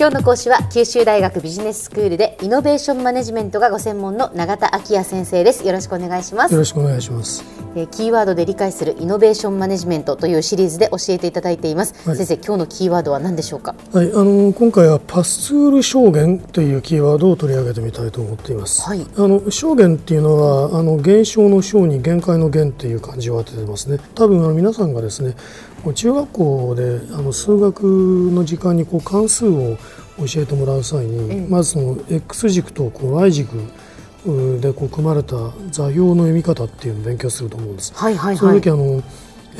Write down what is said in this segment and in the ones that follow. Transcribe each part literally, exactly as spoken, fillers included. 今日の講師は九州大学ビジネススクールでイノベーションマネジメントがご専門の永田昭也先生です。よろしくお願いします。よろしくお願いします。えー、キーワードで理解するイノベーションマネジメントというシリーズで教えていただいています、はい、先生、今日のキーワードは何でしょうか？はい、あの今回はパスツール証言というキーワードを取り上げてみたいと思っています。はい、あの証言というのはあの現象の証に限界の限という漢字を当ててますね。多分あの皆さんがですね、中学校であの数学の時間にこう関数を教えてもらう際に、うん、まずその X 軸とこう Y 軸でこう組まれた座標の読み方っていうのを勉強すると思うんです。はいはいはい、その時あの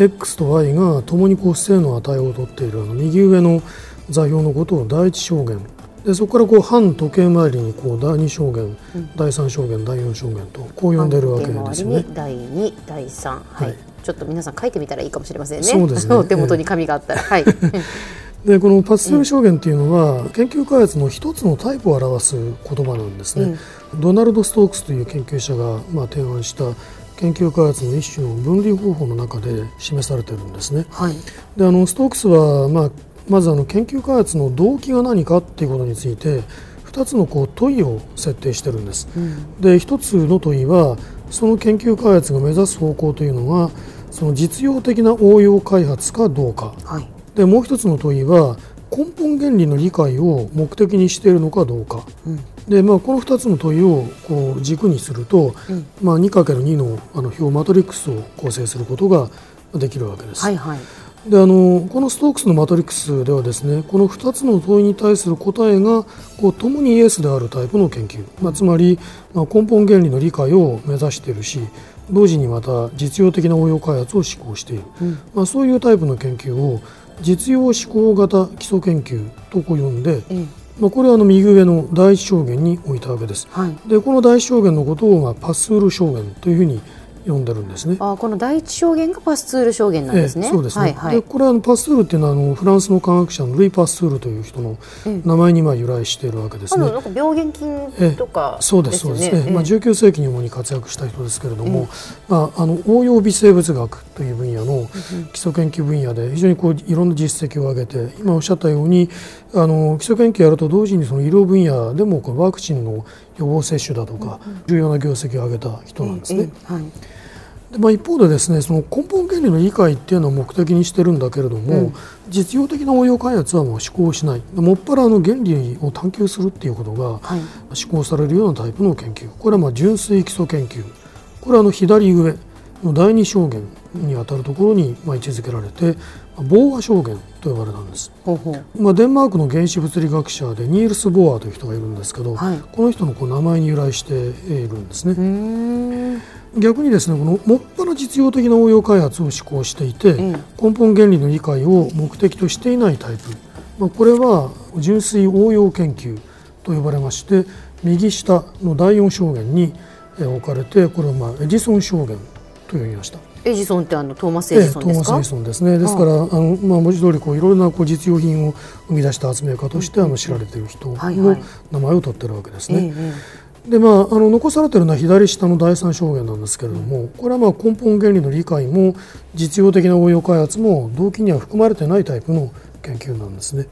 X と Y がともにこう正の値を取っているあの右上の座標のことを第一象限で、そこからこう反時計回りにこうだいに象限、うん、だいさん象限、第よん象限とこう呼んでるわけですよね。だいに、だいさん、はいはい、ちょっと皆さん書いてみたらいいかもしれませんね。そうですね。お手元に紙があったら、えーはい、でこのパスツール証言というのは、うん、研究開発の一つのタイプを表す言葉なんですね。うん、ドナルド・ストークスという研究者が、まあ、提案した研究開発の一種の分類方法の中で示されているんですね。はい、であのストークスは、まあ、まずあの研究開発の動機が何かということについてふたつのこう問いを設定しているんです。うん、でひとつの問いはその研究開発が目指す方向というのはその実用的な応用開発かどうか、はい、でもう一つの問いは根本原理の理解を目的にしているのかどうか、うん、でまあ、このふたつの問いをこう軸にすると、うん、まあ、にかけるに の, あの表マトリックスを構成することができるわけです。はいはい、であのこのストークスのマトリックスではですね、このふたつの問いに対する答えがこう共にイエスであるタイプの研究、まあ、つまり、まあ、根本原理の理解を目指しているし、同時にまた実用的な応用開発を志向している、うん、まあ、そういうタイプの研究を実用志向型基礎研究とこう呼んで、うん、まあ、これはあの右上の第一象限に置いたわけです。はい、でこの第一象限のことを、まあ、パスツール証言というふうに読んでるんですね。あ、この第一象限がパスツール証言なんですね。ええ、そうですね。はいはい、でこれはパスツールっていうのはあのフランスの科学者のルイ・パスツールという人の名前にまあ由来しているわけですね。うん、あのなんか病原菌とか、ええ、そうですそうですね。ええ、まあ、じゅうきゅう世紀に主に活躍した人ですけれども、ええ、まあ、あの応用微生物学という分野の基礎研究分野で非常にこういろんな実績を上げて、今おっしゃったようにあの基礎研究やると同時にその医療分野でもこうワクチンの予防接種だとか、うんうん、重要な業績を上げた人なんですね。うんうん、はい、でまあ、一方でですね、その根本原理の理解っていうのを目的にしてるんだけれども、うん、実用的な応用開発はもう志向しない、もっぱらあの原理を探求するっていうことが志向されるようなタイプの研究、これはまあ純粋基礎研究、これはあの左上のだいに象限にあたるところにまあ位置づけられて、ボーア証言と呼ばれたんです。ほうほう、まあ、デンマークの原子物理学者でニールス・ボーアという人がいるんですけど、はい、この人のこう名前に由来しているんですね。へー、逆にですね、このもっぱら実用的な応用開発を志向していて、うん、根本原理の理解を目的としていないタイプ、まあ、これは純粋応用研究と呼ばれまして、右下のだいよん象限に置かれて、これはまあエジソン証言と呼びました。エジソンってあのトーマス・エジソンですか？ええ、トーマス・エジソンですね。ですから、はい、あのまあ、文字通りこういろいろなこう実用品を生み出した発明家としてあの知られている人の名前を取っているわけですね。はいはい、ええ、でまあ、あの残されているのは左下のだいさん象限なんですけれども、これはまあ根本原理の理解も実用的な応用開発も動機には含まれていないタイプの研究なんですね。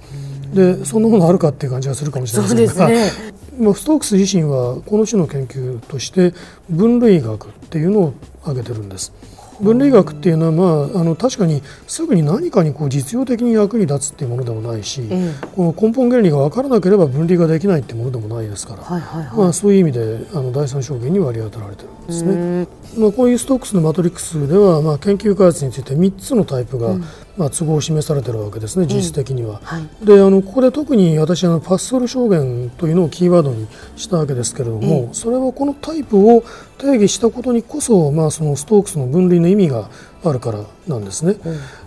でそんなものあるかっていう感じがするかもしれませんが、そうですね。まあ、ストークス自身はこの種の研究として分類学っていうのを挙げてるんです。分類学っていうのは、まあ、あの確かにすぐに何かにこう実用的に役に立つっていうものでもないし、うん、この根本原理が分からなければ分類ができないっていうものでもないですから、はいはいはい、まあ、そういう意味であのだいさん象限に割り当てられてるんですね。まあ、こういうストークスのマトリックスでは、まあ、研究開発についてみっつのタイプが、うん、まあ、都合を示されているわけですね、実質的には。うん、はい、であのここで特に私はパスツール証言というのをキーワードにしたわけですけれども、うん、それはこのタイプを定義したことにこそ、まあ、そのストークスの分類の意味があるからなんですね。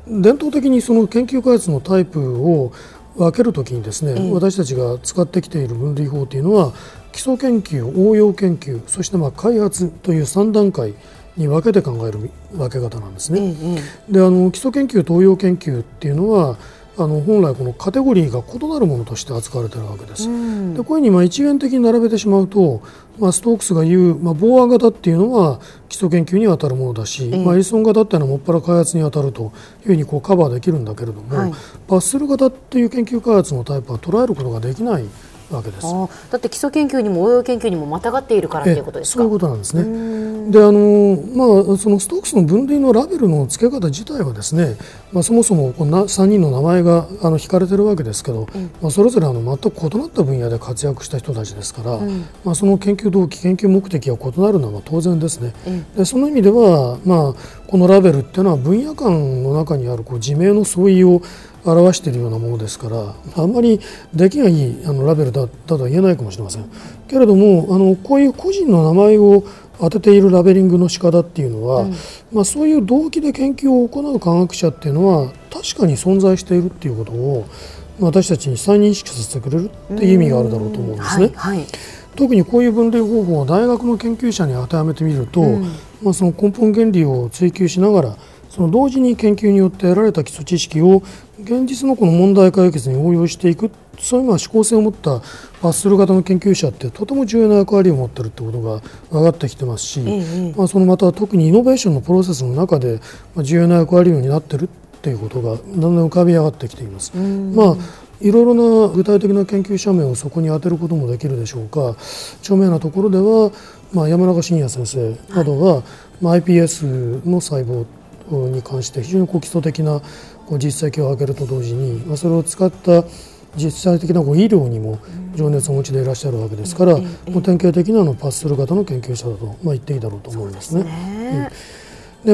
うん、伝統的にその研究開発のタイプを分けるときにですね、うん、私たちが使ってきている分類法というのは基礎研究、応用研究、そしてまあ開発というさん段階に分けて考える分け方なんですね。うんうん、であの基礎研究と応用研究っていうのはあの本来このカテゴリーが異なるものとして扱われているわけです、うん、でこういうふうにまあ一元的に並べてしまうと、まあ、ストークスが言う、まあ、ボーアン型っていうのは基礎研究に当たるものだし、うんまあ、エリソン型っていうのはもっぱら開発に当たるというふうにこうカバーできるんだけれども、はい、バッセル型っていう研究開発のタイプは捉えることができないわけです。あだって基礎研究にも応用研究にもまたがっているからということですか。そういうことなんですね。であの、まあ、そのストークスの分類のラベルの付け方自体はですね、まあ、そもそもこのさんにんの名前があの引かれているわけですけど、うんまあ、それぞれあの全く異なった分野で活躍した人たちですから、うんまあ、その研究動機研究目的が異なるのは当然ですね、うん、でその意味では、まあ、このラベルっていうのは分野間の中にあるこう自明の相違を表しているようなものですからあんまり出来がいいあのラベルだ、だとは言えないかもしれませんけれどもあのこういう個人の名前を当てているラベリングの仕方っていうのは、うんまあ、そういう動機で研究を行う科学者っていうのは確かに存在しているっていうことを私たちに再認識させてくれるっていう意味があるだろうと思うんですね、うんはいはい、特にこういう分類方法を大学の研究者に当てはめてみると、うんまあ、その根本原理を追求しながらその同時に研究によって得られた基礎知識を現実のこの問題解決に応用していくそういう思考性を持ったバッセル型の研究者ってとても重要な役割を持っているということが分かってきてますし、うんうんまあ、そのまた特にイノベーションのプロセスの中で重要な役割を担っているということがだんだん浮かび上がってきています。まあいろいろな具体的な研究者名をそこに当てることもできるでしょうか。著名なところでは、まあ、山中伸弥先生などは、はいまあ、アイピーエス の細胞に関して非常に基礎的な実績を上げると同時にそれを使った実際的な医療にも情熱をお持ちでいらっしゃるわけですから、うん、典型的なバッセル型の研究者だと言っていいだろうと思うんですね。そうですね、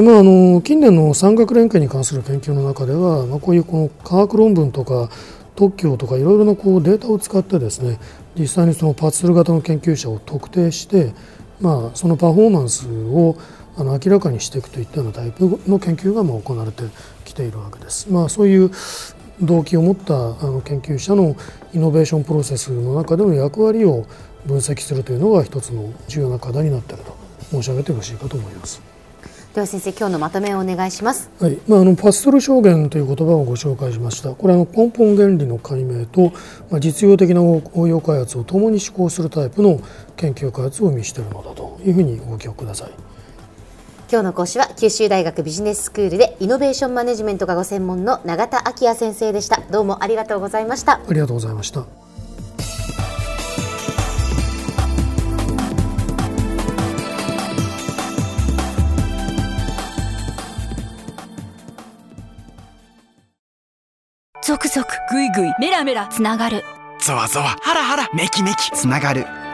うんでまあ、あの近年の産学連携に関する研究の中では、まあ、こういうこの科学論文とか特許とかいろいろなこうデータを使ってですね実際にそのバッセル型の研究者を特定して、まあ、そのパフォーマンスをあの明らかにしていくといったようなタイプの研究がまあ行われてきているわけです、まあ、そういう動機を持ったあの研究者のイノベーションプロセスの中での役割を分析するというのが一つの重要な課題になっていると申し上げてよろしいかと思います。では先生、今日のまとめをお願いします。はいまあ、あのバッセル証言という言葉をご紹介しました。これは根本原理の解明と、まあ、実用的な応用開発をともに施行するタイプの研究開発を意味しているのだというふうにご記憶ください。今日の講師は九州大学ビジネススクールでイノベーションマネジメントがご専門の永田昭也先生でした。どうもありがとうございました。ありがとうございました。続々ぐいぐいメラメラつながる、ゾワゾワハラハラメキメキつながる、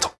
ト。